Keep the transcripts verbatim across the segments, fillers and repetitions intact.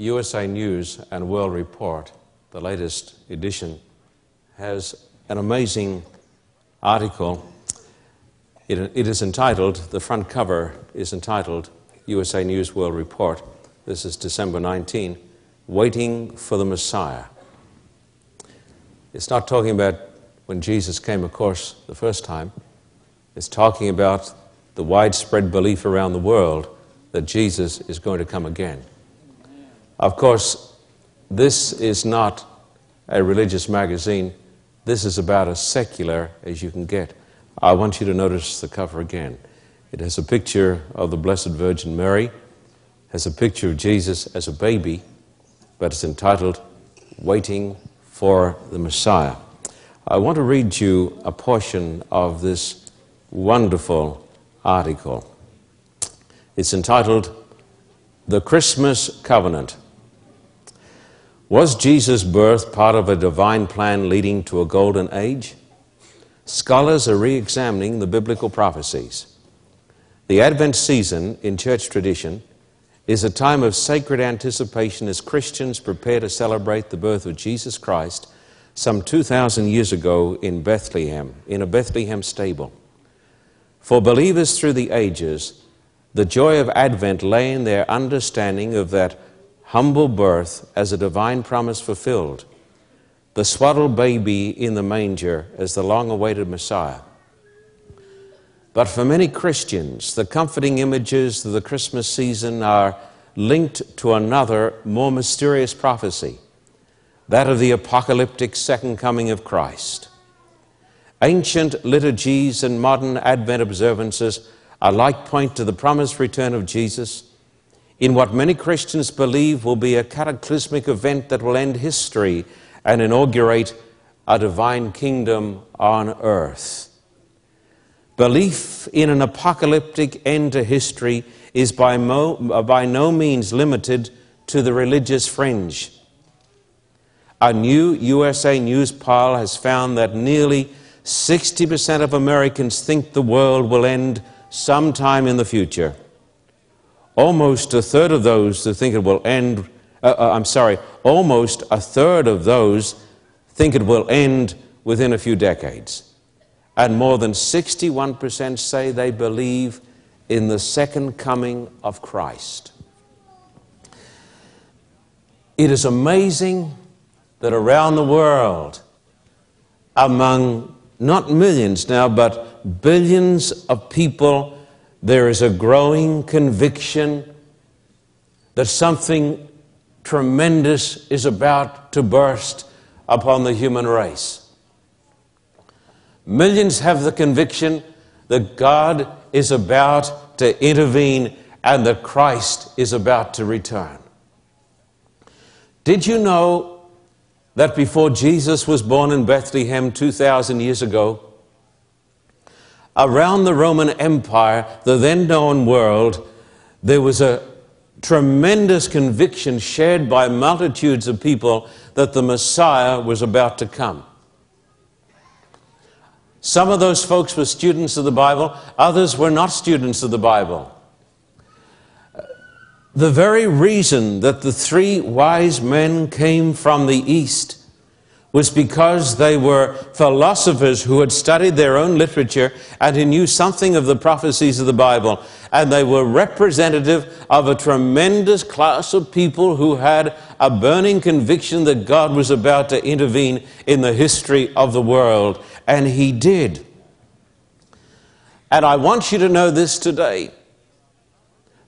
U S A News and World Report, the latest edition, has an amazing article It, it is entitled, the front cover is entitled U S A News World Report. This is December nineteenth, Waiting for the Messiah. It's not talking about when Jesus came, of course, the first time. It's talking about the widespread belief around the world that Jesus is going to come again. Of course, this is not a religious magazine. This is about as secular as you can get. I want you to notice the cover again. It has a picture of the Blessed Virgin Mary, has a picture of Jesus as a baby, but it's entitled Waiting for the Messiah. I want to read you a portion of this wonderful article. It's entitled The Christmas Covenant. Was Jesus' birth part of a divine plan leading to a golden age? Scholars are re-examining the biblical prophecies. The Advent season in church tradition is a time of sacred anticipation as Christians prepare to celebrate the birth of Jesus Christ some two thousand years ago in Bethlehem, in a Bethlehem stable. For believers through the ages, the joy of Advent lay in their understanding of that humble birth as a divine promise fulfilled, the swaddled baby in the manger as the long-awaited Messiah. But for many Christians, the comforting images of the Christmas season are linked to another, more mysterious prophecy, that of the apocalyptic second coming of Christ. Ancient liturgies and modern Advent observances alike point to the promised return of Jesus in what many Christians believe will be a cataclysmic event that will end history and inaugurate a divine kingdom on earth. Belief in an apocalyptic end to history is by, mo, by no means limited to the religious fringe. A new U S A News poll has found that nearly sixty percent of Americans think the world will end sometime in the future. Almost a third of those who think it will end Uh, I'm sorry, almost a third of those think it will end within a few decades. And more than sixty-one percent say they believe in the second coming of Christ. It is amazing that around the world, among not millions now, but billions of people, there is a growing conviction that something tremendous is about to burst upon the human race. Millions have the conviction that God is about to intervene and that Christ is about to return. Did you know that before Jesus was born in Bethlehem two thousand years ago, around the Roman Empire, the then known world, there was a tremendous conviction shared by multitudes of people that the Messiah was about to come. Some of those folks were students of the Bible, others were not students of the Bible. The very reason that the three wise men came from the East was because they were philosophers who had studied their own literature and who knew something of the prophecies of the Bible. And they were representative of a tremendous class of people who had a burning conviction that God was about to intervene in the history of the world. And he did. And I want you to know this today,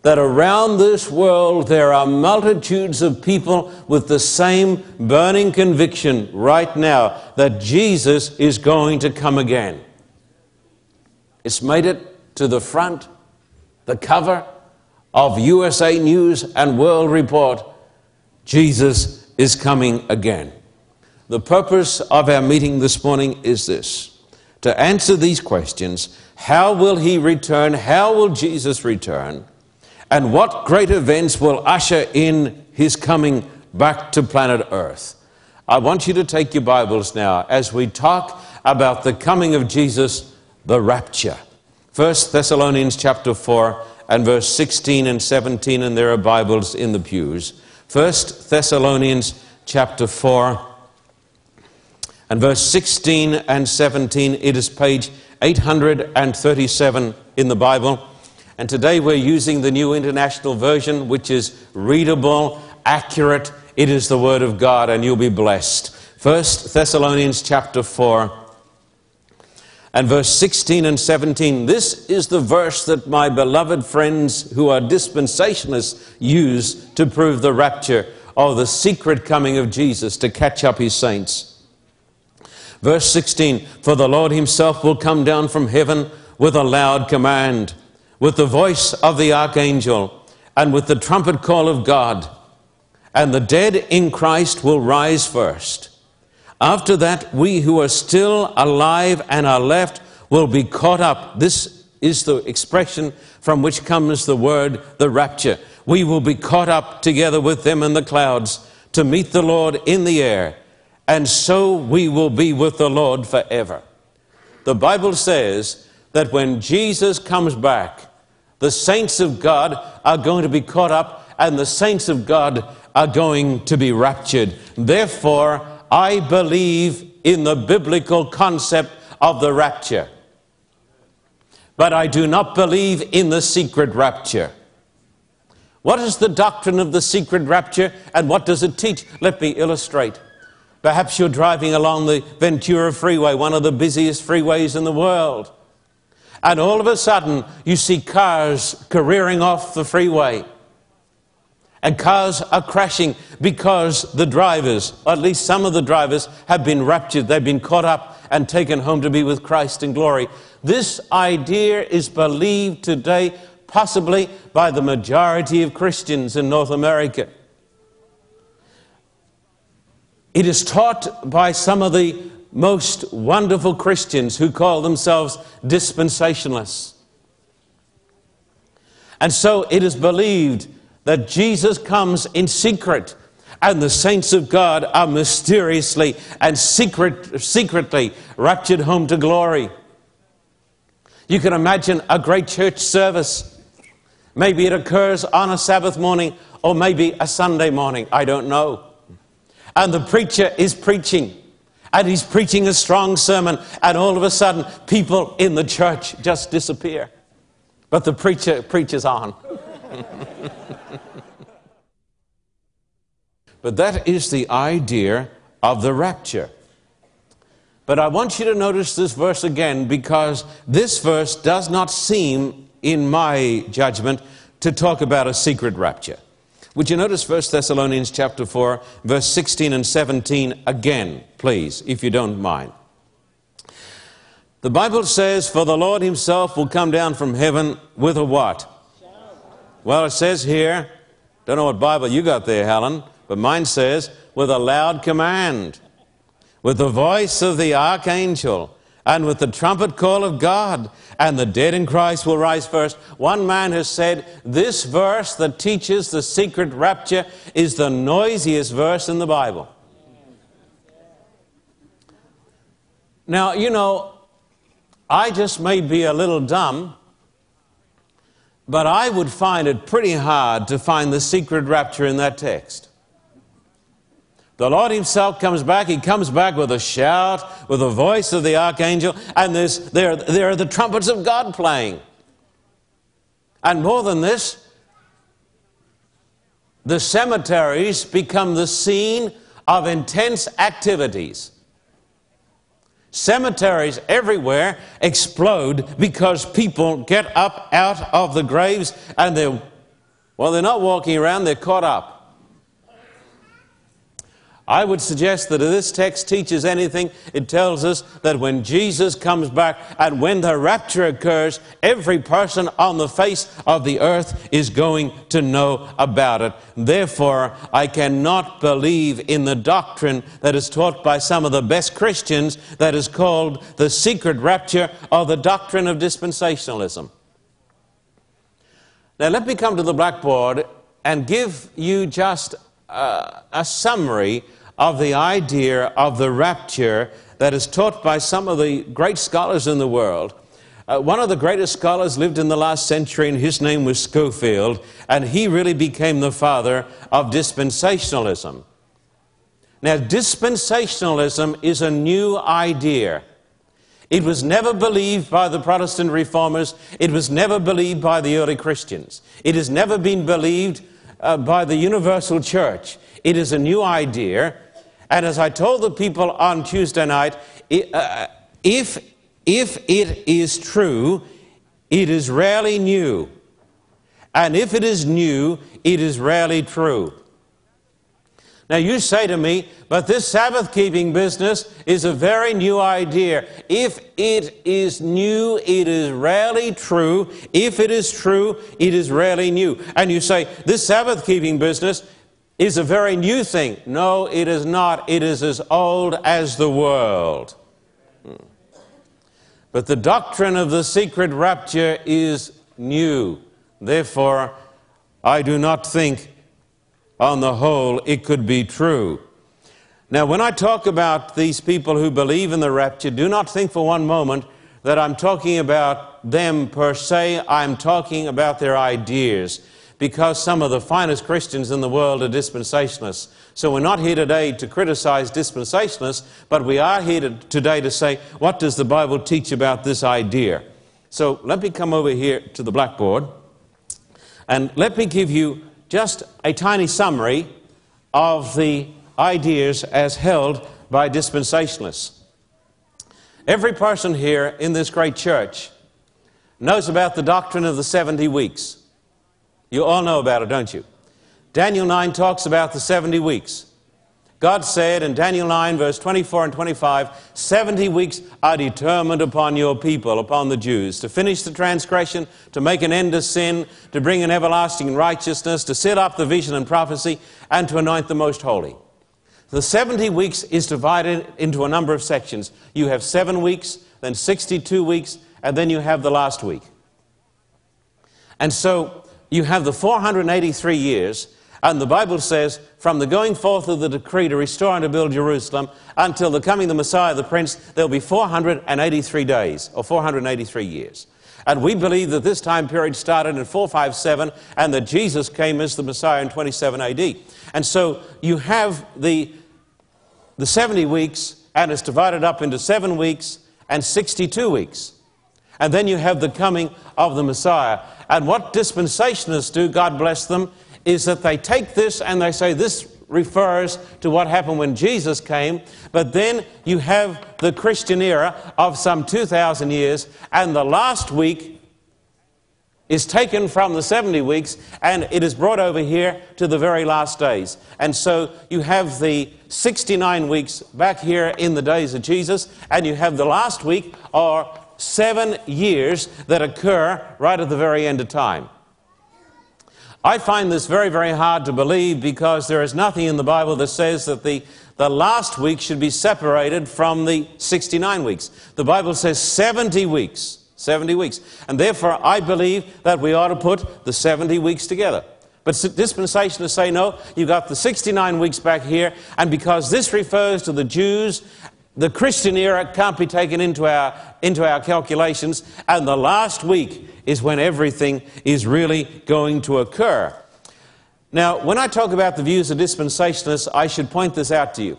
that around this world there are multitudes of people with the same burning conviction right now that Jesus is going to come again. It's made it to the front, the cover of U S A News and World Report. Jesus is coming again. The purpose of our meeting this morning is this: to answer these questions. How will he return? How will Jesus return? And what great events will usher in his coming back to planet Earth? I want you to take your Bibles now as we talk about the coming of Jesus, the rapture. First Thessalonians chapter four and verse sixteen and seventeen, and there are Bibles in the pews. First Thessalonians chapter four and verse sixteen and seventeen, it is page eight hundred thirty-seven in the Bible. And today we're using the New International Version, which is readable, accurate. It is the Word of God, and you'll be blessed. First Thessalonians chapter four and verse sixteen and seventeen. This is the verse that my beloved friends who are dispensationalists use to prove the rapture or the secret coming of Jesus to catch up his saints. Verse sixteen, for the Lord himself will come down from heaven with a loud command, with the voice of the archangel, and with the trumpet call of God. And the dead in Christ will rise first. After that, we who are still alive and are left will be caught up. This is the expression from which comes the word, the rapture. We will be caught up together with them in the clouds to meet the Lord in the air. And so we will be with the Lord forever. The Bible says that when Jesus comes back, the saints of God are going to be caught up, and the saints of God are going to be raptured. Therefore, I believe in the biblical concept of the rapture. But I do not believe in the secret rapture. What is the doctrine of the secret rapture, and what does it teach? Let me illustrate. Perhaps you're driving along the Ventura Freeway, one of the busiest freeways in the world. And all of a sudden, you see cars careering off the freeway. And cars are crashing because the drivers, or at least some of the drivers, have been raptured. They've been caught up and taken home to be with Christ in glory. This idea is believed today possibly by the majority of Christians in North America. It is taught by some of the most wonderful Christians who call themselves dispensationalists. And so it is believed that Jesus comes in secret, and the saints of God are mysteriously and secret, secretly raptured home to glory. You can imagine a great church service. Maybe it occurs on a Sabbath morning, or maybe a Sunday morning, I don't know. And the preacher is preaching, and he's preaching a strong sermon, and all of a sudden, people in the church just disappear. But the preacher preaches on. But that is the idea of the rapture. But I want you to notice this verse again, because this verse does not seem, in my judgment, to talk about a secret rapture. Would you notice First Thessalonians chapter four, verse sixteen and seventeen again, please, if you don't mind. The Bible says, for the Lord himself will come down from heaven with a what? Well, it says here, don't know what Bible you got there, Helen, but mine says, with a loud command, with the voice of the archangel, and with the trumpet call of God, and the dead in Christ will rise first. One man has said, this verse that teaches the secret rapture is the noisiest verse in the Bible. Now, you know, I just may be a little dumb, but I would find it pretty hard to find the secret rapture in that text. The Lord himself comes back. He comes back with a shout, with the voice of the archangel, and there's, there, there are the trumpets of God playing. And more than this, the cemeteries become the scene of intense activities. Cemeteries everywhere explode because people get up out of the graves and they're, well, they're not walking around, they're caught up. I would suggest that if this text teaches anything, it tells us that when Jesus comes back and when the rapture occurs, every person on the face of the earth is going to know about it. Therefore, I cannot believe in the doctrine that is taught by some of the best Christians that is called the secret rapture or the doctrine of dispensationalism. Now, let me come to the blackboard and give you just uh, a summary of the idea of the rapture that is taught by some of the great scholars in the world. Uh, one of the greatest scholars lived in the last century, and his name was Schofield, and he really became the father of dispensationalism. Now, dispensationalism is a new idea. It was never believed by the Protestant reformers. It was never believed by the early Christians. It has never been believed uh, by the universal church. It is a new idea. And as I told the people on Tuesday night, it, uh, if, if it is true, it is rarely new. And if it is new, it is rarely true. Now you say to me, but this Sabbath-keeping business is a very new idea. If it is new, it is rarely true. If it is true, it is rarely new. And you say, this Sabbath-keeping business is a very new thing. No, it is not. It is as old as the world. But the doctrine of the secret rapture is new. Therefore, I do not think, on the whole, it could be true. Now, when I talk about these people who believe in the rapture, do not think for one moment that I'm talking about them per se. I'm talking about their ideas, because some of the finest Christians in the world are dispensationalists. So we're not here today to criticize dispensationalists, but we are here to, today to say, what does the Bible teach about this idea? So let me come over here to the blackboard, and let me give you just a tiny summary of the ideas as held by dispensationalists. Every person here in this great church knows about the doctrine of the seventy weeks. You all know about it, don't you? Daniel nine talks about the seventy weeks. God said in Daniel nine, verse twenty-four and twenty-five, seventy weeks are determined upon your people, upon the Jews, to finish the transgression, to make an end of sin, to bring an everlasting righteousness, to seal up the vision and prophecy, and to anoint the most holy. The seventy weeks is divided into a number of sections. You have seven weeks, then sixty-two weeks, and then you have the last week. And so you have the four hundred eighty-three years, and the Bible says, from the going forth of the decree to restore and to build Jerusalem until the coming of the Messiah, the Prince, there will be four hundred eighty-three days, or four hundred eighty-three years. And we believe that this time period started in four fifty-seven, and that Jesus came as the Messiah in twenty-seven A D. And so you have the, the seventy weeks, and it's divided up into seven weeks and sixty-two weeks. And then you have the coming of the Messiah. And what dispensationalists do, God bless them, is that they take this and they say this refers to what happened when Jesus came, but then you have the Christian era of some two thousand years, and the last week is taken from the seventy weeks, and it is brought over here to the very last days. And so you have the sixty-nine weeks back here in the days of Jesus, and you have the last week, or seven years that occur right at the very end of time. I find this very, very hard to believe, because there is nothing in the Bible that says that the, the last week should be separated from the sixty-nine weeks. The Bible says seventy weeks, seventy weeks. And therefore, I believe that we ought to put the seventy weeks together. But dispensationalists say, no, you've got the sixty-nine weeks back here, and because this refers to the Jews, the Christian era can't be taken into our, into our calculations, and the last week is when everything is really going to occur. Now, when I talk about the views of dispensationalists, I should point this out to you.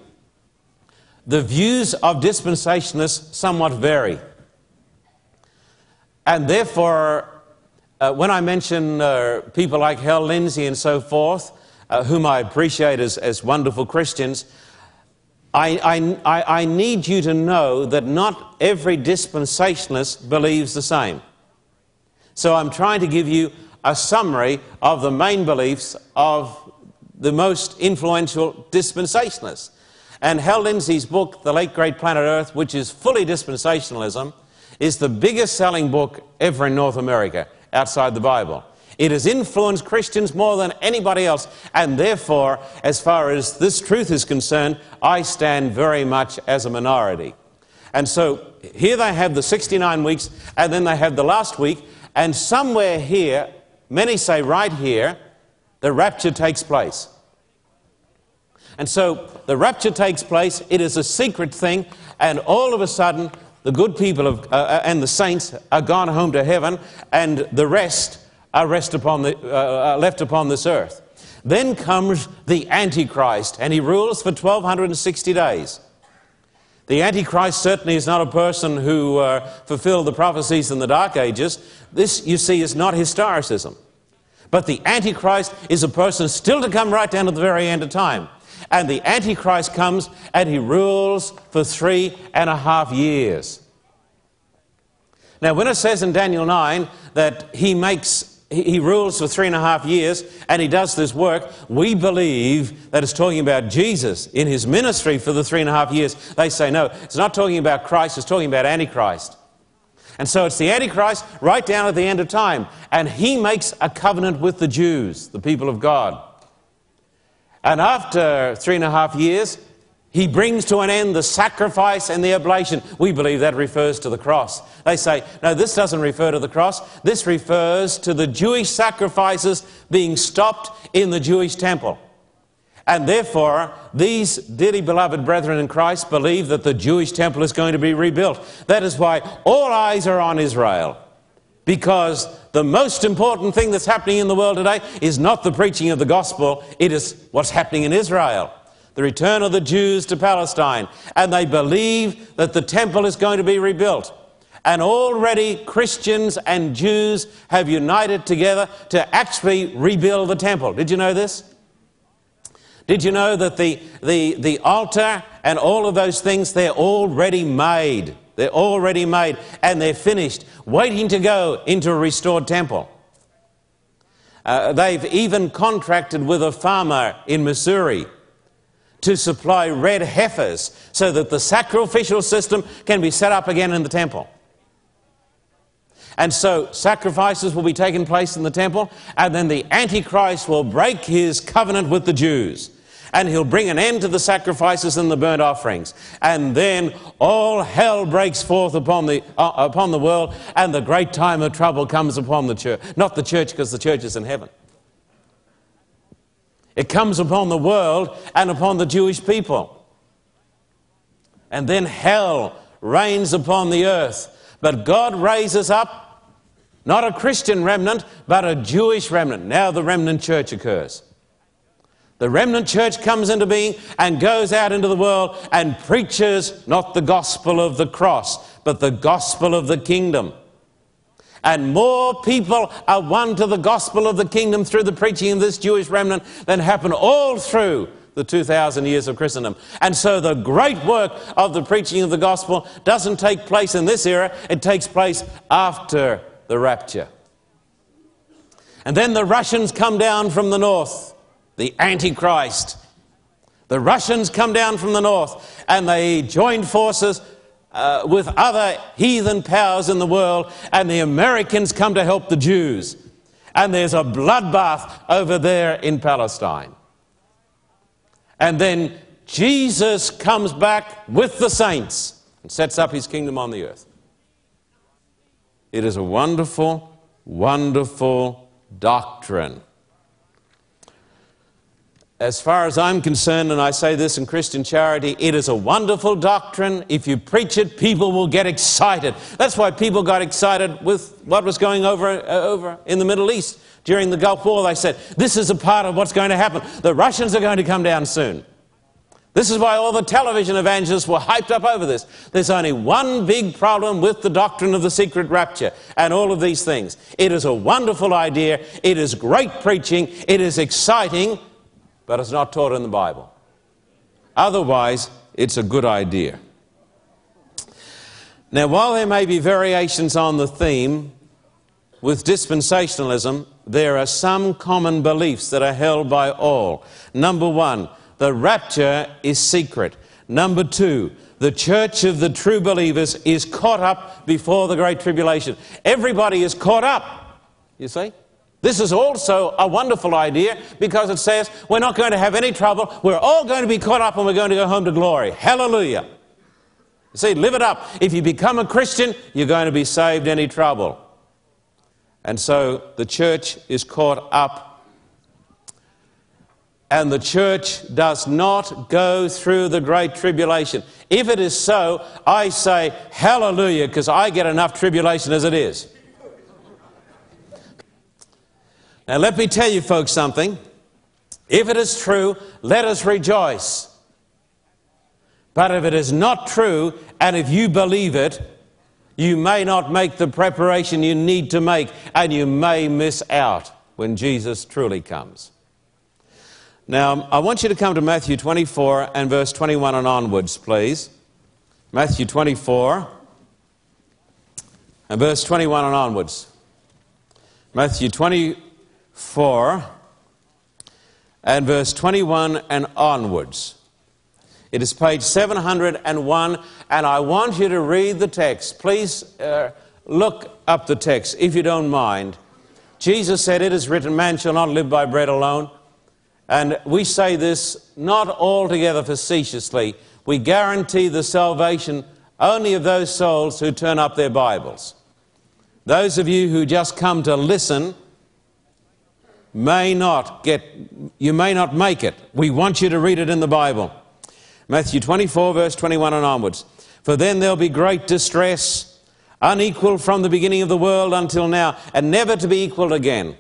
The views of dispensationalists somewhat vary. And therefore, uh, when I mention uh, people like Hal Lindsey and so forth, uh, whom I appreciate as, as wonderful Christians, I, I, I need you to know that not every dispensationalist believes the same. So I'm trying to give you a summary of the main beliefs of the most influential dispensationalists. And Hal Lindsey's book, The Late Great Planet Earth, which is fully dispensationalism, is the biggest selling book ever in North America outside the Bible. It has influenced Christians more than anybody else, and therefore, as far as this truth is concerned, I stand very much as a minority. And so here they have the sixty-nine weeks, and then they have the last week, and somewhere here, many say right here, the rapture takes place. And so the rapture takes place, it is a secret thing, and all of a sudden, the good people of, uh, and the saints are gone home to heaven, and the rest are rest upon the, uh, left upon this earth. Then comes the Antichrist, and he rules for twelve sixty days. The Antichrist certainly is not a person who uh, fulfilled the prophecies in the Dark Ages. This, you see, is not historicism. But the Antichrist is a person still to come right down to the very end of time. And the Antichrist comes and he rules for three and a half years. Now, when it says in Daniel nine that he makes, he rules for three and a half years and he does this work, we believe that it's talking about Jesus in his ministry for the three and a half years. They say, no, it's not talking about Christ, it's talking about Antichrist. And so it's the Antichrist right down at the end of time. And he makes a covenant with the Jews, the people of God. And after three and a half years, he brings to an end the sacrifice and the oblation. We believe that refers to the cross. They say, no, this doesn't refer to the cross. This refers to the Jewish sacrifices being stopped in the Jewish temple. And therefore, these dearly beloved brethren in Christ believe that the Jewish temple is going to be rebuilt. That is why all eyes are on Israel. Because the most important thing that's happening in the world today is not the preaching of the gospel, it is what's happening in Israel. The return of the Jews to Palestine. And they believe that the temple is going to be rebuilt. And already Christians and Jews have united together to actually rebuild the temple. Did you know this? Did you know that the, the, the altar and all of those things, they're already made. They're already made and they're finished, waiting to go into a restored temple. Uh, they've even contracted with a farmer in Missouri to supply red heifers so that the sacrificial system can be set up again in the temple. And so sacrifices will be taking place in the temple, and then the Antichrist will break his covenant with the Jews. And he'll bring an end to the sacrifices and the burnt offerings. And then all hell breaks forth upon the, uh, upon the world, and the great time of trouble comes upon the church. Not the church, because the church is in heaven. It comes upon the world and upon the Jewish people. And then hell reigns upon the earth. But God raises up not a Christian remnant, but a Jewish remnant. Now the remnant church occurs. The remnant church comes into being and goes out into the world and preaches not the gospel of the cross, but the gospel of the kingdom. And more people are won to the gospel of the kingdom through the preaching of this Jewish remnant than happened all through the two thousand years of Christendom. And so the great work of the preaching of the gospel doesn't take place in this era, it takes place after the rapture. And then the Russians come down from the north. The Antichrist. The Russians come down from the north and they joined forces uh, with other heathen powers in the world, and the Americans come to help the Jews. And there's a bloodbath over there in Palestine. And then Jesus comes back with the saints and sets up his kingdom on the earth. It is a wonderful, wonderful doctrine. As far as I'm concerned, and I say this in Christian Charity, it is a wonderful doctrine. If you preach it, people will get excited. That's why people got excited with what was going over, uh, over in the Middle East during the Gulf War. They said, this is a part of what's going to happen. The Russians are going to come down soon. This is why all the television evangelists were hyped up over this. There's only one big problem with the doctrine of the secret rapture and all of these things. It is a wonderful idea. It is great preaching. It is exciting. But it's not taught in the Bible. Otherwise, it's a good idea. Now, while there may be variations on the theme, with dispensationalism, there are some common beliefs that are held by all. Number one, the rapture is secret. Number two, the church of the true believers is caught up before the great tribulation. Everybody is caught up, you see? This is also a wonderful idea because it says we're not going to have any trouble. We're all going to be caught up and we're going to go home to glory. Hallelujah. You see, live it up. If you become a Christian, you're going to be saved any trouble. And so the church is caught up. And the church does not go through the great tribulation. If it is so, I say hallelujah, because I get enough tribulation as it is. Now, let me tell you folks something. If it is true, let us rejoice. But if it is not true, and if you believe it, you may not make the preparation you need to make, and you may miss out when Jesus truly comes. Now, I want you to come to Matthew twenty-four and verse twenty-one and onwards, please. Matthew twenty-four and verse twenty-one and onwards. Matthew twenty-four and verse twenty-one and onwards. It is page seven hundred one, and I want you to read the text. Please uh, look up the text, if you don't mind. Jesus said, "It is written, man shall not live by bread alone." And we say this not altogether facetiously. We guarantee the salvation only of those souls who turn up their Bibles. Those of you who just come to listen may not get, you may not make it. We want you to read it in the Bible. Matthew twenty-four, verse twenty-one and onwards. "For then there'll be great distress, unequal from the beginning of the world until now, and never to be equaled again.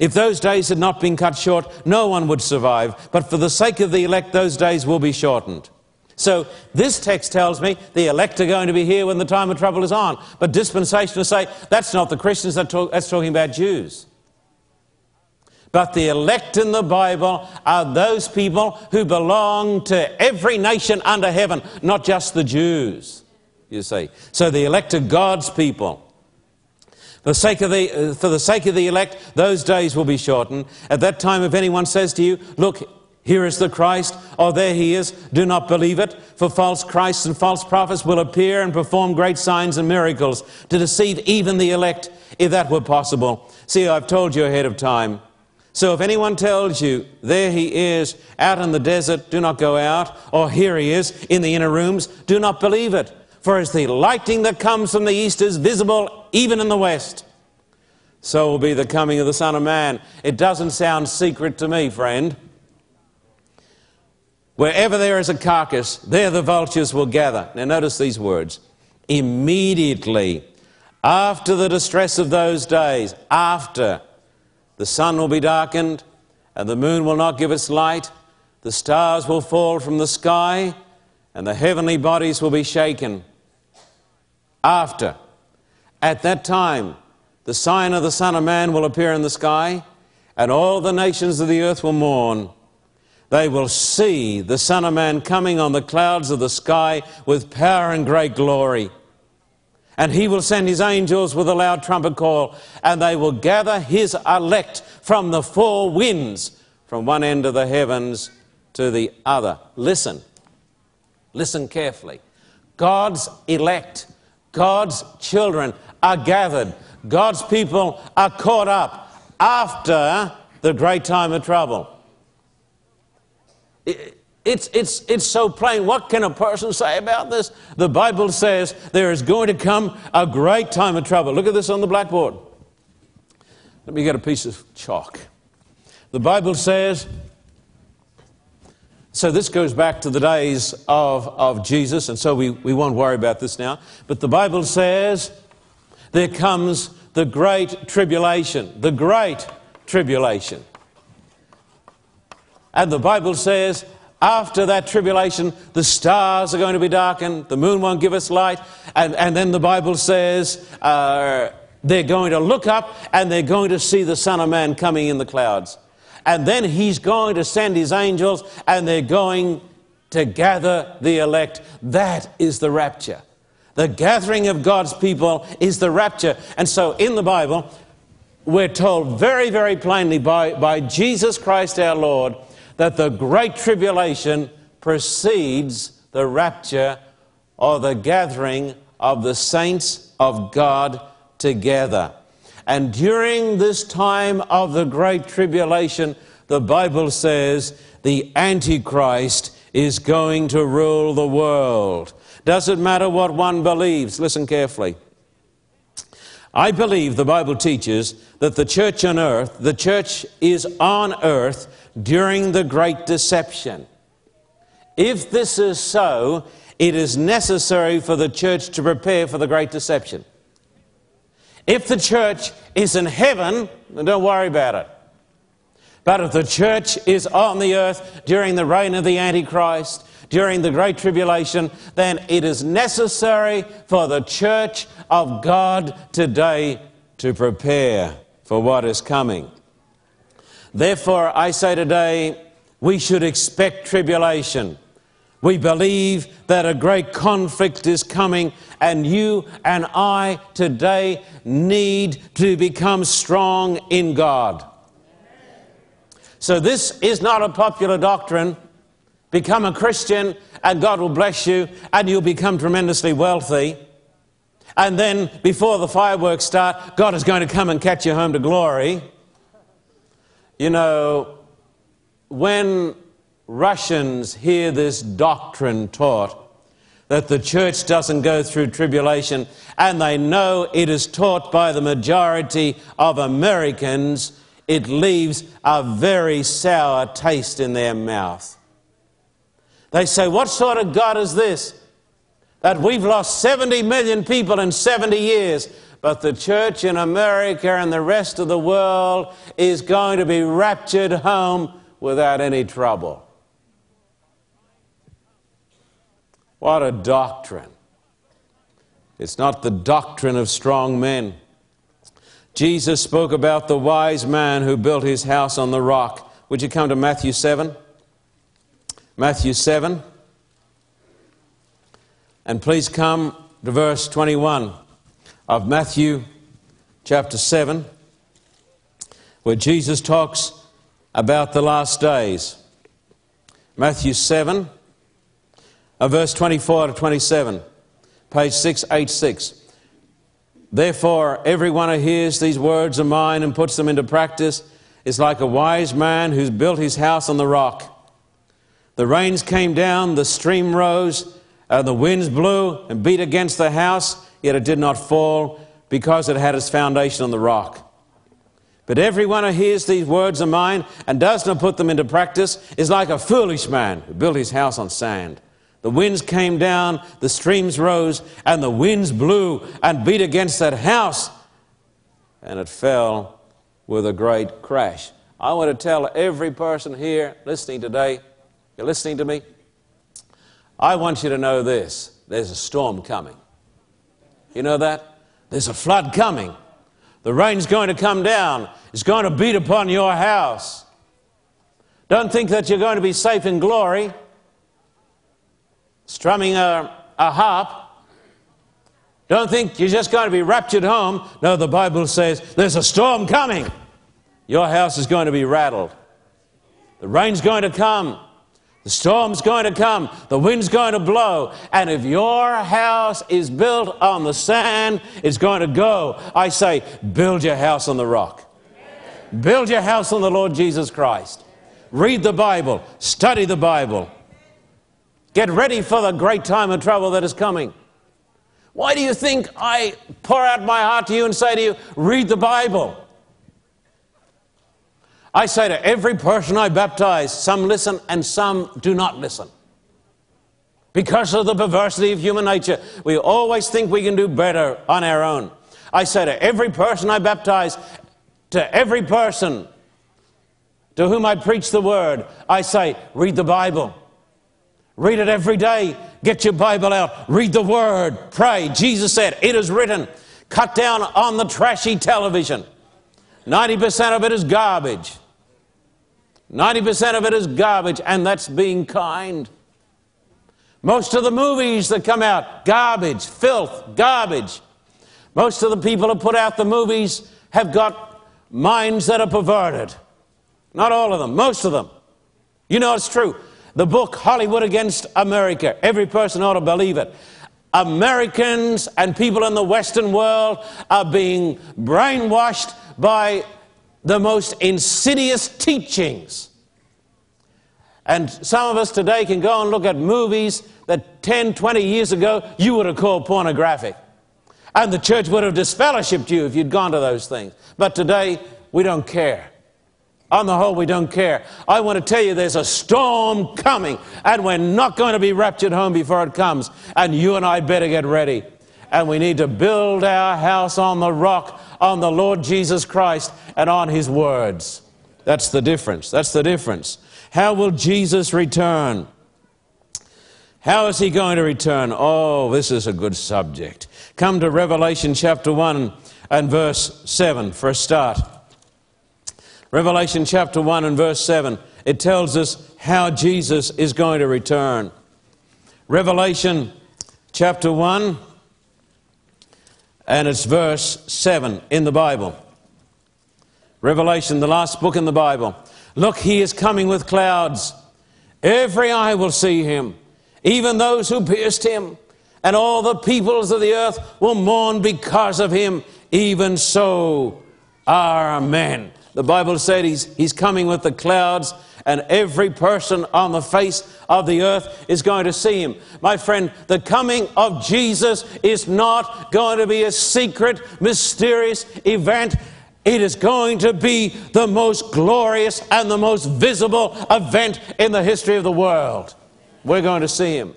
If those days had not been cut short, no one would survive. But for the sake of the elect, those days will be shortened." So this text tells me the elect are going to be here when the time of trouble is on. But dispensationalists say, that's not the Christians, that's talking about Jews. But the elect in the Bible are those people who belong to every nation under heaven, not just the Jews, you see. So the elect are God's people. For the sake of the, uh, for the sake of the elect, those days will be shortened. At that time, if anyone says to you, "Look, here is the Christ," or "There he is," do not believe it. For false Christs and false prophets will appear and perform great signs and miracles to deceive even the elect, if that were possible. See, I've told you ahead of time. So if anyone tells you, "There he is, out in the desert," do not go out, or "Here he is, in the inner rooms," do not believe it. For as the lightning that comes from the east is visible even in the west, so will be the coming of the Son of Man. It doesn't sound secret to me, friend. Wherever there is a carcass, there the vultures will gather. Now notice these words. Immediately, after the distress of those days, after the sun will be darkened, and the moon will not give its light. The stars will fall from the sky, and the heavenly bodies will be shaken. After, at that time, the sign of the Son of Man will appear in the sky, and all the nations of the earth will mourn. They will see the Son of Man coming on the clouds of the sky with power and great glory. And he will send his angels with a loud trumpet call, and they will gather his elect from the four winds, from one end of the heavens to the other. Listen. Listen carefully. God's elect, God's children are gathered. God's people are caught up after the great time of trouble. It, It's, it's, it's so plain. What can a person say about this? The Bible says there is going to come a great time of trouble. Look at this on the blackboard. Let me get a piece of chalk. The Bible says, so this goes back to the days of, of Jesus, and so we, we won't worry about this now. But the Bible says there comes the great tribulation, the great tribulation. And the Bible says, after that tribulation, the stars are going to be darkened, the moon won't give us light, and, and then the Bible says uh, they're going to look up and they're going to see the Son of Man coming in the clouds. And then he's going to send his angels and they're going to gather the elect. That is the rapture. The gathering of God's people is the rapture. And so in the Bible, we're told very, very plainly by, by Jesus Christ our Lord that the great tribulation precedes the rapture or the gathering of the saints of God together. And during this time of the great tribulation, the Bible says the Antichrist is going to rule the world. Doesn't matter what one believes. Listen carefully. I believe the Bible teaches that the church on earth, the church is on earth during the great deception. If this is so, it is necessary for the church to prepare for the great deception. If the church is in heaven, then don't worry about it. But if the church is on the earth during the reign of the Antichrist, during the Great Tribulation, then it is necessary for the Church of God today to prepare for what is coming. Therefore, I say today, we should expect tribulation. We believe that a great conflict is coming, and you and I today need to become strong in God. So this is not a popular doctrine. Become a Christian and God will bless you and you'll become tremendously wealthy. And then before the fireworks start, God is going to come and catch you home to glory. You know, when Russians hear this doctrine taught, that the church doesn't go through tribulation, and they know it is taught by the majority of Americans, it leaves a very sour taste in their mouth. They say, what sort of God is this? That we've lost seventy million people in seventy years, but the church in America and the rest of the world is going to be raptured home without any trouble. What a doctrine. It's not the doctrine of strong men. Jesus spoke about the wise man who built his house on the rock. Would you come to Matthew seven? Matthew seven. And please come to verse twenty-one of Matthew chapter seven, where Jesus talks about the last days. Matthew seven. Uh, verse twenty-four to twenty-seven, page six eighty-six. Therefore, everyone who hears these words of mine and puts them into practice is like a wise man who's built his house on the rock. The rains came down, the stream rose, uh, the winds blew and beat against the house, yet it did not fall because it had its foundation on the rock. But everyone who hears these words of mine and does not put them into practice is like a foolish man who built his house on sand. The winds came down, the streams rose, and the winds blew and beat against that house, and it fell with a great crash. I want to tell every person here listening today, you're listening to me, I want you to know this. There's a storm coming. You know that? There's a flood coming. The rain's going to come down. It's going to beat upon your house. Don't think that you're going to be safe in glory, strumming a, a harp. Don't think you're just going to be raptured home. No, the Bible says there's a storm coming. Your house is going to be rattled. The rain's going to come. The storm's going to come. The wind's going to blow. And if your house is built on the sand, it's going to go. I say, build your house on the rock. Amen. Build your house on the Lord Jesus Christ. Read the Bible. Study the Bible. Get ready for the great time of trouble that is coming. Why do you think I pour out my heart to you and say to you, read the Bible? I say to every person I baptize, some listen and some do not listen. Because of the perversity of human nature, we always think we can do better on our own. I say to every person I baptize, to every person to whom I preach the word, I say, read the Bible. Read it every day. Get your Bible out. Read the Word. Pray. Jesus said, it is written. Cut down on the trashy television. ninety percent of it is garbage. ninety percent of it is garbage, and that's being kind. Most of the movies that come out, garbage, filth, garbage. Most of the people who put out the movies have got minds that are perverted. Not all of them, most of them. You know it's true. The book, Hollywood Against America, every person ought to believe it. Americans and people in the Western world are being brainwashed by the most insidious teachings. And some of us today can go and look at movies that ten, twenty years ago you would have called pornographic. And the church would have disfellowshipped you if you'd gone to those things. But today, we don't care. On the whole, we don't care. I want to tell you there's a storm coming, and we're not going to be raptured home before it comes. And you and I better get ready. And we need to build our house on the rock, on the Lord Jesus Christ, and on His words. That's the difference. That's the difference. How will Jesus return? How is he going to return? Oh, this is a good subject. Come to Revelation chapter one and verse seven for a start. Revelation chapter one and verse seven. It tells us how Jesus is going to return. Revelation chapter one and it's verse seven in the Bible. Revelation, the last book in the Bible. Look, he is coming with clouds. Every eye will see him, even those who pierced him, and all the peoples of the earth will mourn because of him. Even so are men. The Bible said he's, he's coming with the clouds, and every person on the face of the earth is going to see him. My friend, the coming of Jesus is not going to be a secret, mysterious event. It is going to be the most glorious and the most visible event in the history of the world. We're going to see him.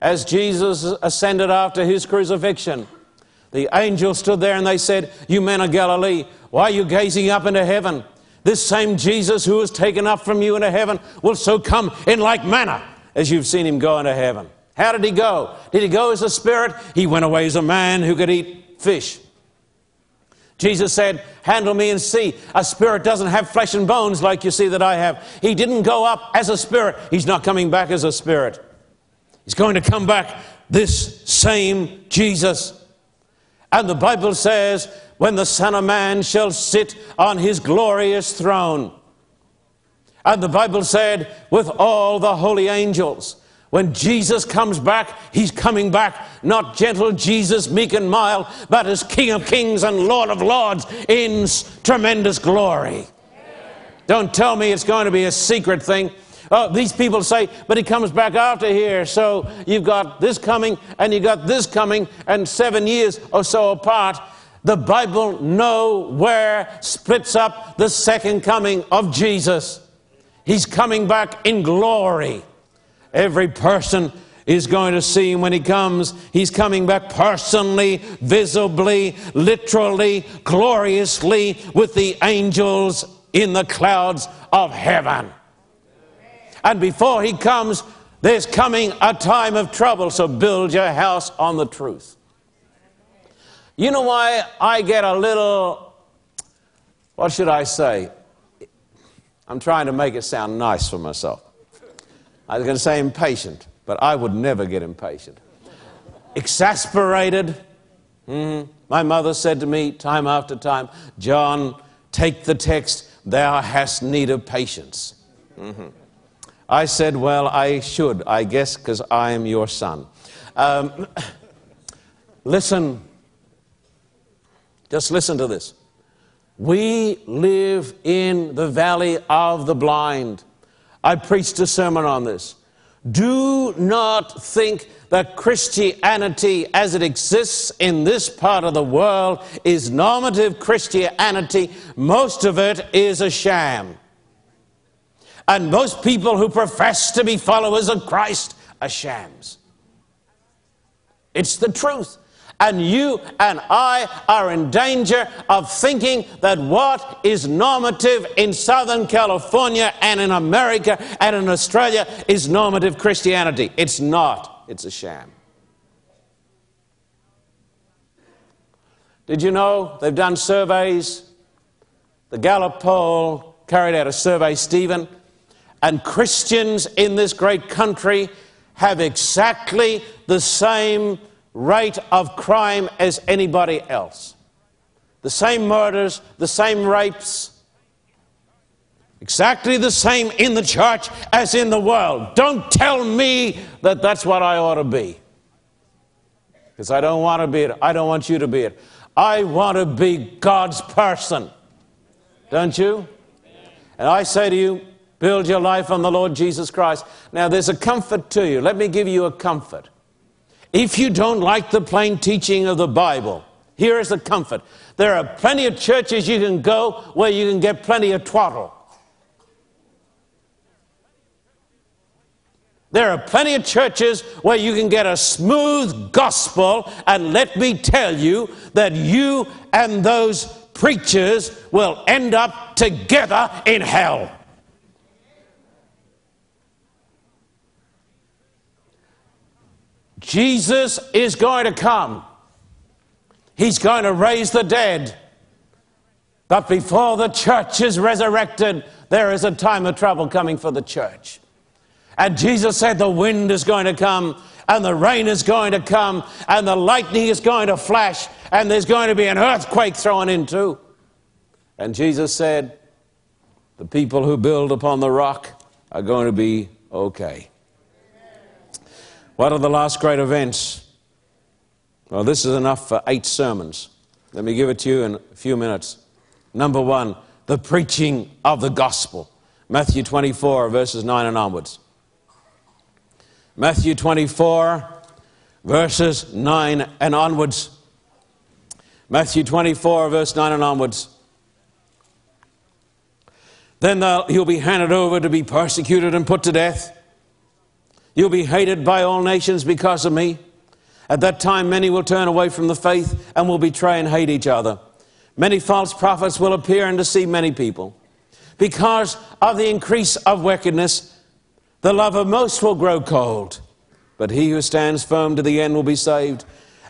As Jesus ascended after his crucifixion, the angels stood there and they said, "You men of Galilee, why are you gazing up into heaven? This same Jesus who was taken up from you into heaven will so come in like manner as you've seen him go into heaven." How did he go? Did he go as a spirit? He went away as a man who could eat fish. Jesus said, "Handle me and see. A spirit doesn't have flesh and bones like you see that I have." He didn't go up as a spirit. He's not coming back as a spirit. He's going to come back, this same Jesus. And the Bible says, when the Son of Man shall sit on his glorious throne. And the Bible said, with all the holy angels. When Jesus comes back, he's coming back, not gentle Jesus, meek and mild, but as King of Kings and Lord of Lords in tremendous glory. Don't tell me it's going to be a secret thing. Oh, these people say, but he comes back after here. So you've got this coming and you got this coming and seven years or so apart. The Bible nowhere splits up the second coming of Jesus. He's coming back in glory. Every person is going to see him when he comes. He's coming back personally, visibly, literally, gloriously with the angels in the clouds of heaven. And before he comes, there's coming a time of trouble, so build your house on the truth. You know why I get a little, what should I say? I'm trying to make it sound nice for myself. I was going to say impatient, but I would never get impatient. Exasperated. Mm-hmm. My mother said to me time after time, "John, take the text, thou hast need of patience." Mm-hmm. I said, well, I should, I guess, because I am your son. Um, listen, just listen to this. We live in the valley of the blind. I preached a sermon on this. Do not think that Christianity as it exists in this part of the world is normative Christianity. Most of it is a sham. And most people who profess to be followers of Christ are shams. It's the truth. And you and I are in danger of thinking that what is normative in Southern California and in America and in Australia is normative Christianity. It's not. It's a sham. Did you know they've done surveys? The Gallup poll carried out a survey, Stephen, and Christians in this great country have exactly the same rate of crime as anybody else. The same murders, the same rapes, exactly the same in the church as in the world. Don't tell me that that's what I ought to be, because I don't want to be it. I don't want you to be it. I want to be God's person. Don't you? And I say to you, build your life on the Lord Jesus Christ. Now, there's a comfort to you. Let me give you a comfort. If you don't like the plain teaching of the Bible, here is the comfort. There are plenty of churches you can go where you can get plenty of twaddle. There are plenty of churches where you can get a smooth gospel, and let me tell you that you and those preachers will end up together in hell. Jesus is going to come. He's going to raise the dead. But before the church is resurrected, there is a time of trouble coming for the church. And Jesus said the wind is going to come, and the rain is going to come, and the lightning is going to flash, and there's going to be an earthquake thrown in too. And Jesus said, the people who build upon the rock are going to be okay. What are the last great events? Well, this is enough for eight sermons. Let me give it to you in a few minutes. Number one, the preaching of the gospel. Matthew twenty-four, verses nine and onwards. Matthew twenty-four, verses nine and onwards. Matthew twenty-four, verse nine and onwards. Then you'll be handed over to be persecuted and put to death. You'll be hated by all nations because of me. At that time, many will turn away from the faith and will betray and hate each other. Many false prophets will appear and deceive many people. Because of the increase of wickedness, the love of most will grow cold. But he who stands firm to the end will be saved.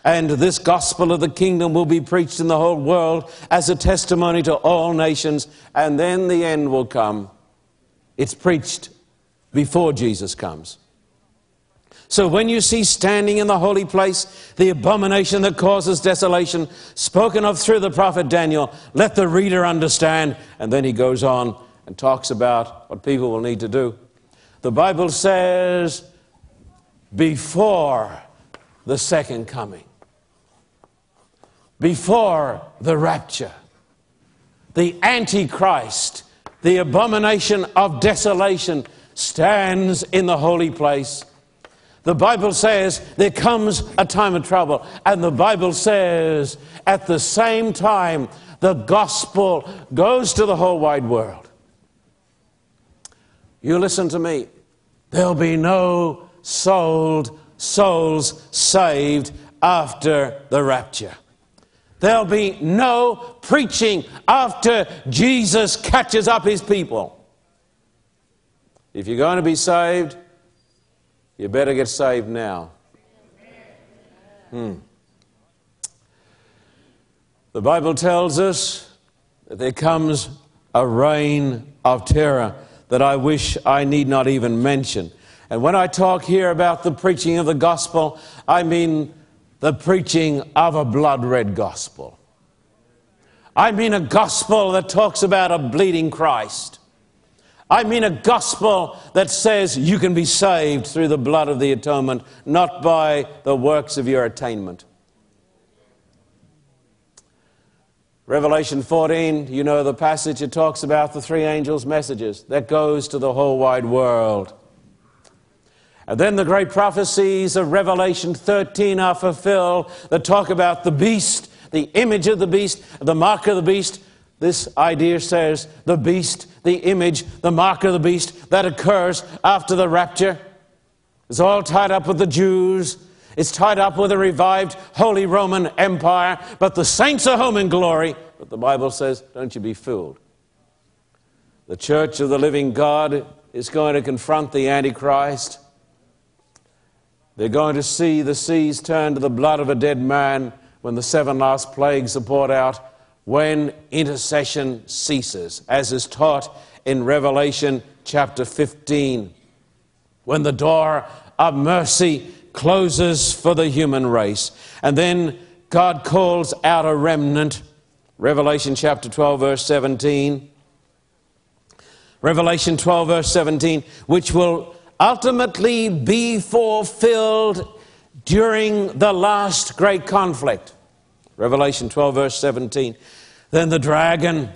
And this gospel of the kingdom will be preached in the whole world as a testimony to all nations, and then the end will come. It's preached before Jesus comes. So when you see standing in the holy place the abomination that causes desolation, spoken of through the prophet Daniel, let the reader understand. And then he goes on and talks about what people will need to do. The Bible says, before the second coming, before the rapture, the Antichrist, the abomination of desolation, stands in the holy place. The Bible says there comes a time of trouble, and the Bible says at the same time the gospel goes to the whole wide world. You listen to me. There'll be no sold souls saved after the rapture. There'll be no preaching after Jesus catches up his people. If you're going to be saved, you better get saved now. Hmm. The Bible tells us that there comes a reign of terror that I wish I need not even mention. And when I talk here about the preaching of the gospel, I mean the preaching of a blood-red gospel. I mean a gospel that talks about a bleeding Christ. I mean a gospel that says you can be saved through the blood of the atonement, not by the works of your attainment. Revelation fourteen, you know the passage, it talks about the three angels' messages that goes to the whole wide world. And then the great prophecies of Revelation thirteen are fulfilled that talk about the beast, the image of the beast, the mark of the beast. This idea says the beast, the image, the mark of the beast that occurs after the rapture. It's all tied up with the Jews. It's tied up with a revived Holy Roman Empire. But the saints are home in glory. But the Bible says, don't you be fooled. The church of the living God is going to confront the Antichrist. They're going to see the seas turn to the blood of a dead man when the seven last plagues are poured out. When intercession ceases, as is taught in Revelation chapter fifteen, when the door of mercy closes for the human race. And then God calls out a remnant. Revelation chapter twelve, verse seventeen. Revelation twelve, verse seventeen, which will ultimately be fulfilled during the last great conflict. Revelation twelve, verse seventeen. Then the dragon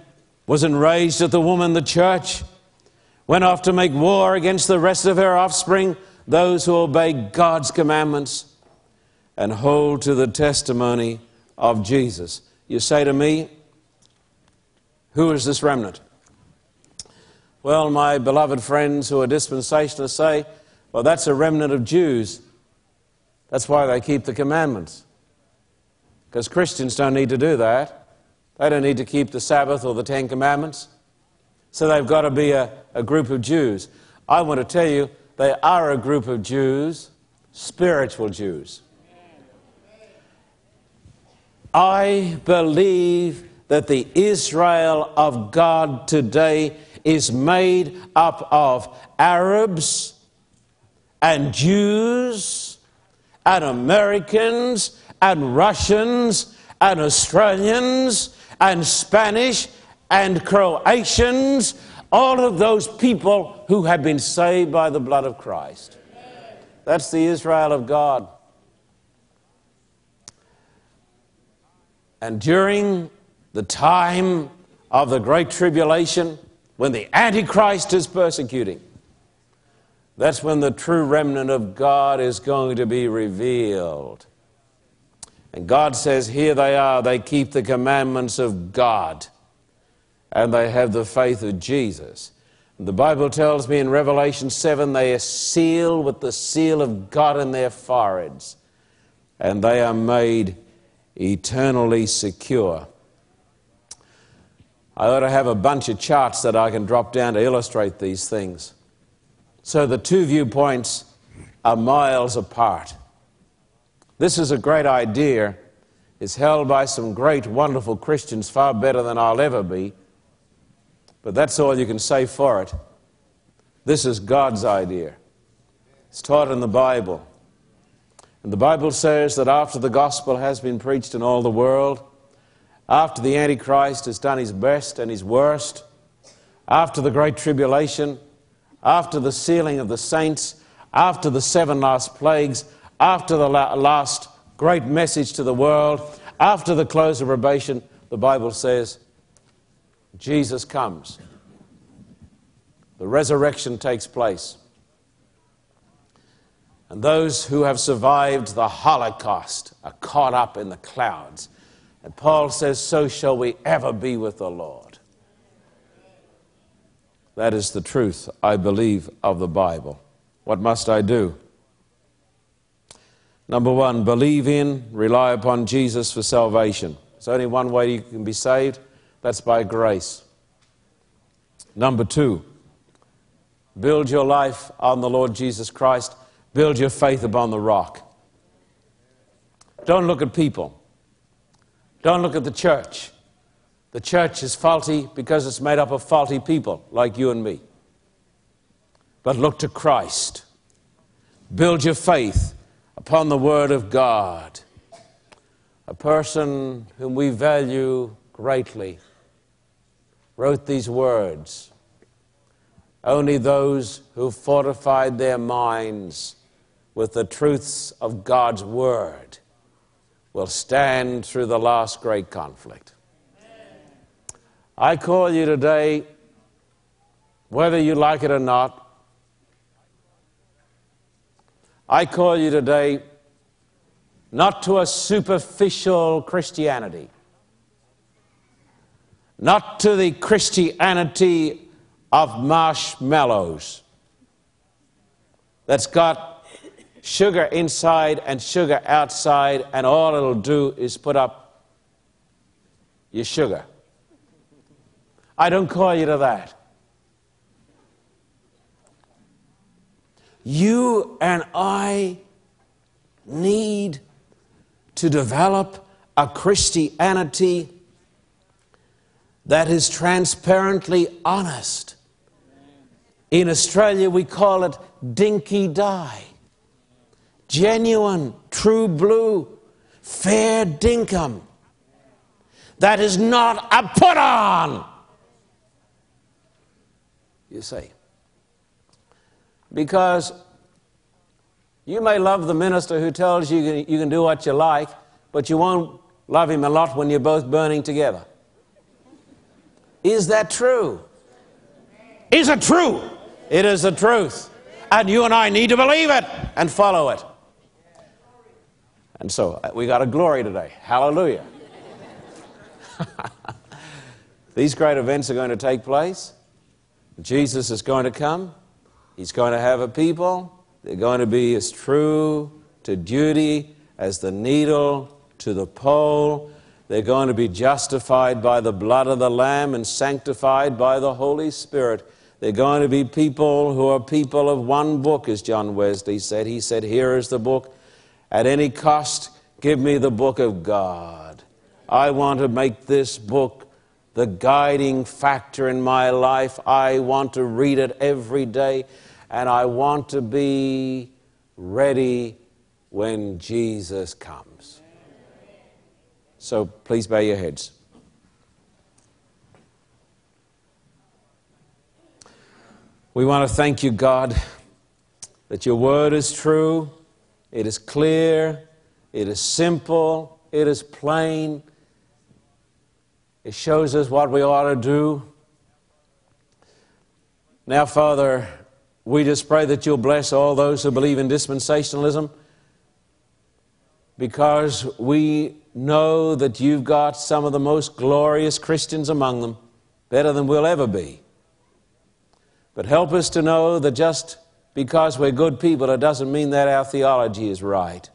was enraged at the woman, the church, went off to make war against the rest of her offspring, those who obey God's commandments and hold to the testimony of Jesus. You say to me, who is this remnant? Well, my beloved friends who are dispensationalists say, well, that's a remnant of Jews. That's why they keep the commandments. Because Christians don't need to do that. They don't need to keep the Sabbath or the Ten Commandments. So they've got to be a, a group of Jews. I want to tell you, they are a group of Jews spiritual Jews. I believe that the Israel of God today is made up of Arabs and Jews and Americans and Russians and Australians and Spanish and Croatians, all of those people who have been saved by the blood of Christ. That's the Israel of God. And during the time of the Great Tribulation, when the Antichrist is persecuting, that's when the true remnant of God is going to be revealed. And God says, here they are, they keep the commandments of God, and they have the faith of Jesus. And the Bible tells me in Revelation seven, they are sealed with the seal of God in their foreheads, and they are made eternally secure. I ought to have a bunch of charts that I can drop down to illustrate these things. So the two viewpoints are miles apart. This is a great idea. It's held by some great, wonderful Christians, far better than I'll ever be. But that's all you can say for it. This is God's idea. It's taught in the Bible. And the Bible says that after the gospel has been preached in all the world, after the Antichrist has done his best and his worst, after the Great Tribulation, after the sealing of the saints, after the seven last plagues, after the la- last great message to the world, after the close of probation, the Bible says Jesus comes. The resurrection takes place. And those who have survived the Holocaust are caught up in the clouds. And Paul says, so shall we ever be with the Lord. That is the truth, I believe, of the Bible. What must I do? Number one, believe in, rely upon Jesus for salvation. There's only one way you can be saved. That's by grace. Number two, build your life on the Lord Jesus Christ. Build your faith upon the rock. Don't look at people. Don't look at the church. The church is faulty because it's made up of faulty people like you and me. But look to Christ. Build your faith upon the Word of God. A person whom we value greatly wrote these words, only those who fortified their minds with the truths of God's Word will stand through the last great conflict. I call you today, whether you like it or not, I call you today not to a superficial Christianity, not to the Christianity of marshmallows that's got sugar inside and sugar outside, and all it'll do is put up your sugar. I don't call you to that. You and I need to develop a Christianity that is transparently honest. In Australia, we call it dinky dye. Genuine, true blue, fair dinkum. That is not a put on, you see. Because you may love the minister who tells you you can, you can do what you like, but you won't love him a lot when you're both burning together. Is that true? Is it true? It is the truth. And you and I need to believe it and follow it. And so we got a glory today. Hallelujah. These great events are going to take place. Jesus is going to come. He's going to have a people. They're going to be as true to duty as the needle to the pole. They're going to be justified by the blood of the Lamb and sanctified by the Holy Spirit. They're going to be people who are people of one book, as John Wesley said. He said, here is the book. At any cost, give me the book of God. I want to make this book the guiding factor in my life. I want to read it every day, and I want to be ready when Jesus comes. So please bow your heads. We want to thank you, God, that your word is true, it is clear, it is simple, it is plain. It shows us what we ought to do. Now, Father, we just pray that you'll bless all those who believe in dispensationalism, because we know that you've got some of the most glorious Christians among them, better than we'll ever be. But help us to know that just because we're good people, it doesn't mean that our theology is right.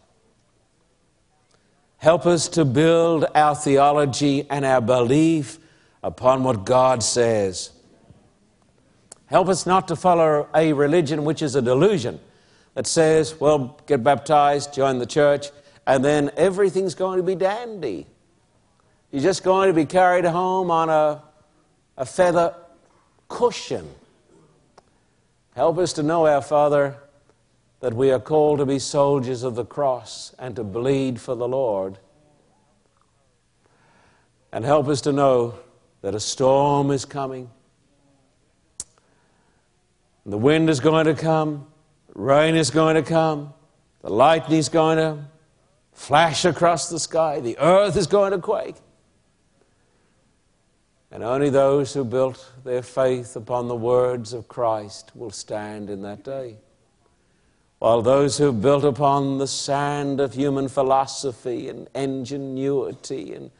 Help us to build our theology and our belief upon what God says. Help us not to follow a religion which is a delusion that says, well, get baptized, join the church, and then everything's going to be dandy. You're just going to be carried home on a, a feather cushion. Help us to know, our Father, that we are called to be soldiers of the cross and to bleed for the Lord. And help us to know that a storm is coming. The wind is going to come, rain is going to come, the lightning is going to flash across the sky, the earth is going to quake. And only those who built their faith upon the words of Christ will stand in that day. While those who built upon the sand of human philosophy and ingenuity and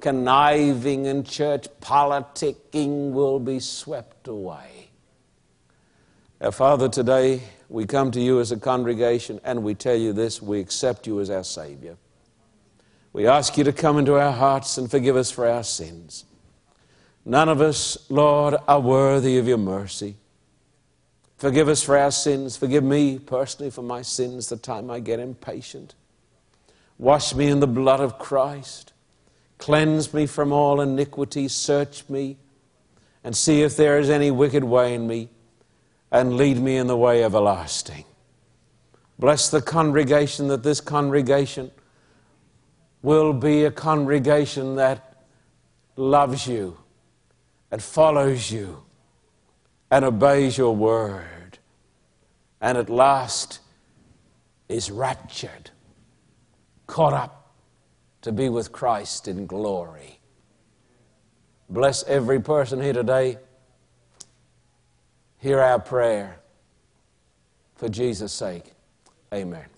conniving and church politicking will be swept away. Our Father, today we come to you as a congregation and we tell you this, we accept you as our Savior. We ask you to come into our hearts and forgive us for our sins. None of us, Lord, are worthy of your mercy. Forgive us for our sins. Forgive me personally for my sins the time I get impatient. Wash me in the blood of Christ. Cleanse me from all iniquity. Search me and see if there is any wicked way in me, and lead me in the way everlasting. Bless the congregation, that this congregation will be a congregation that loves you and follows you and obeys your word and at last is raptured, caught up to be with Christ in glory. Bless every person here today. Hear our prayer for Jesus' sake. Amen.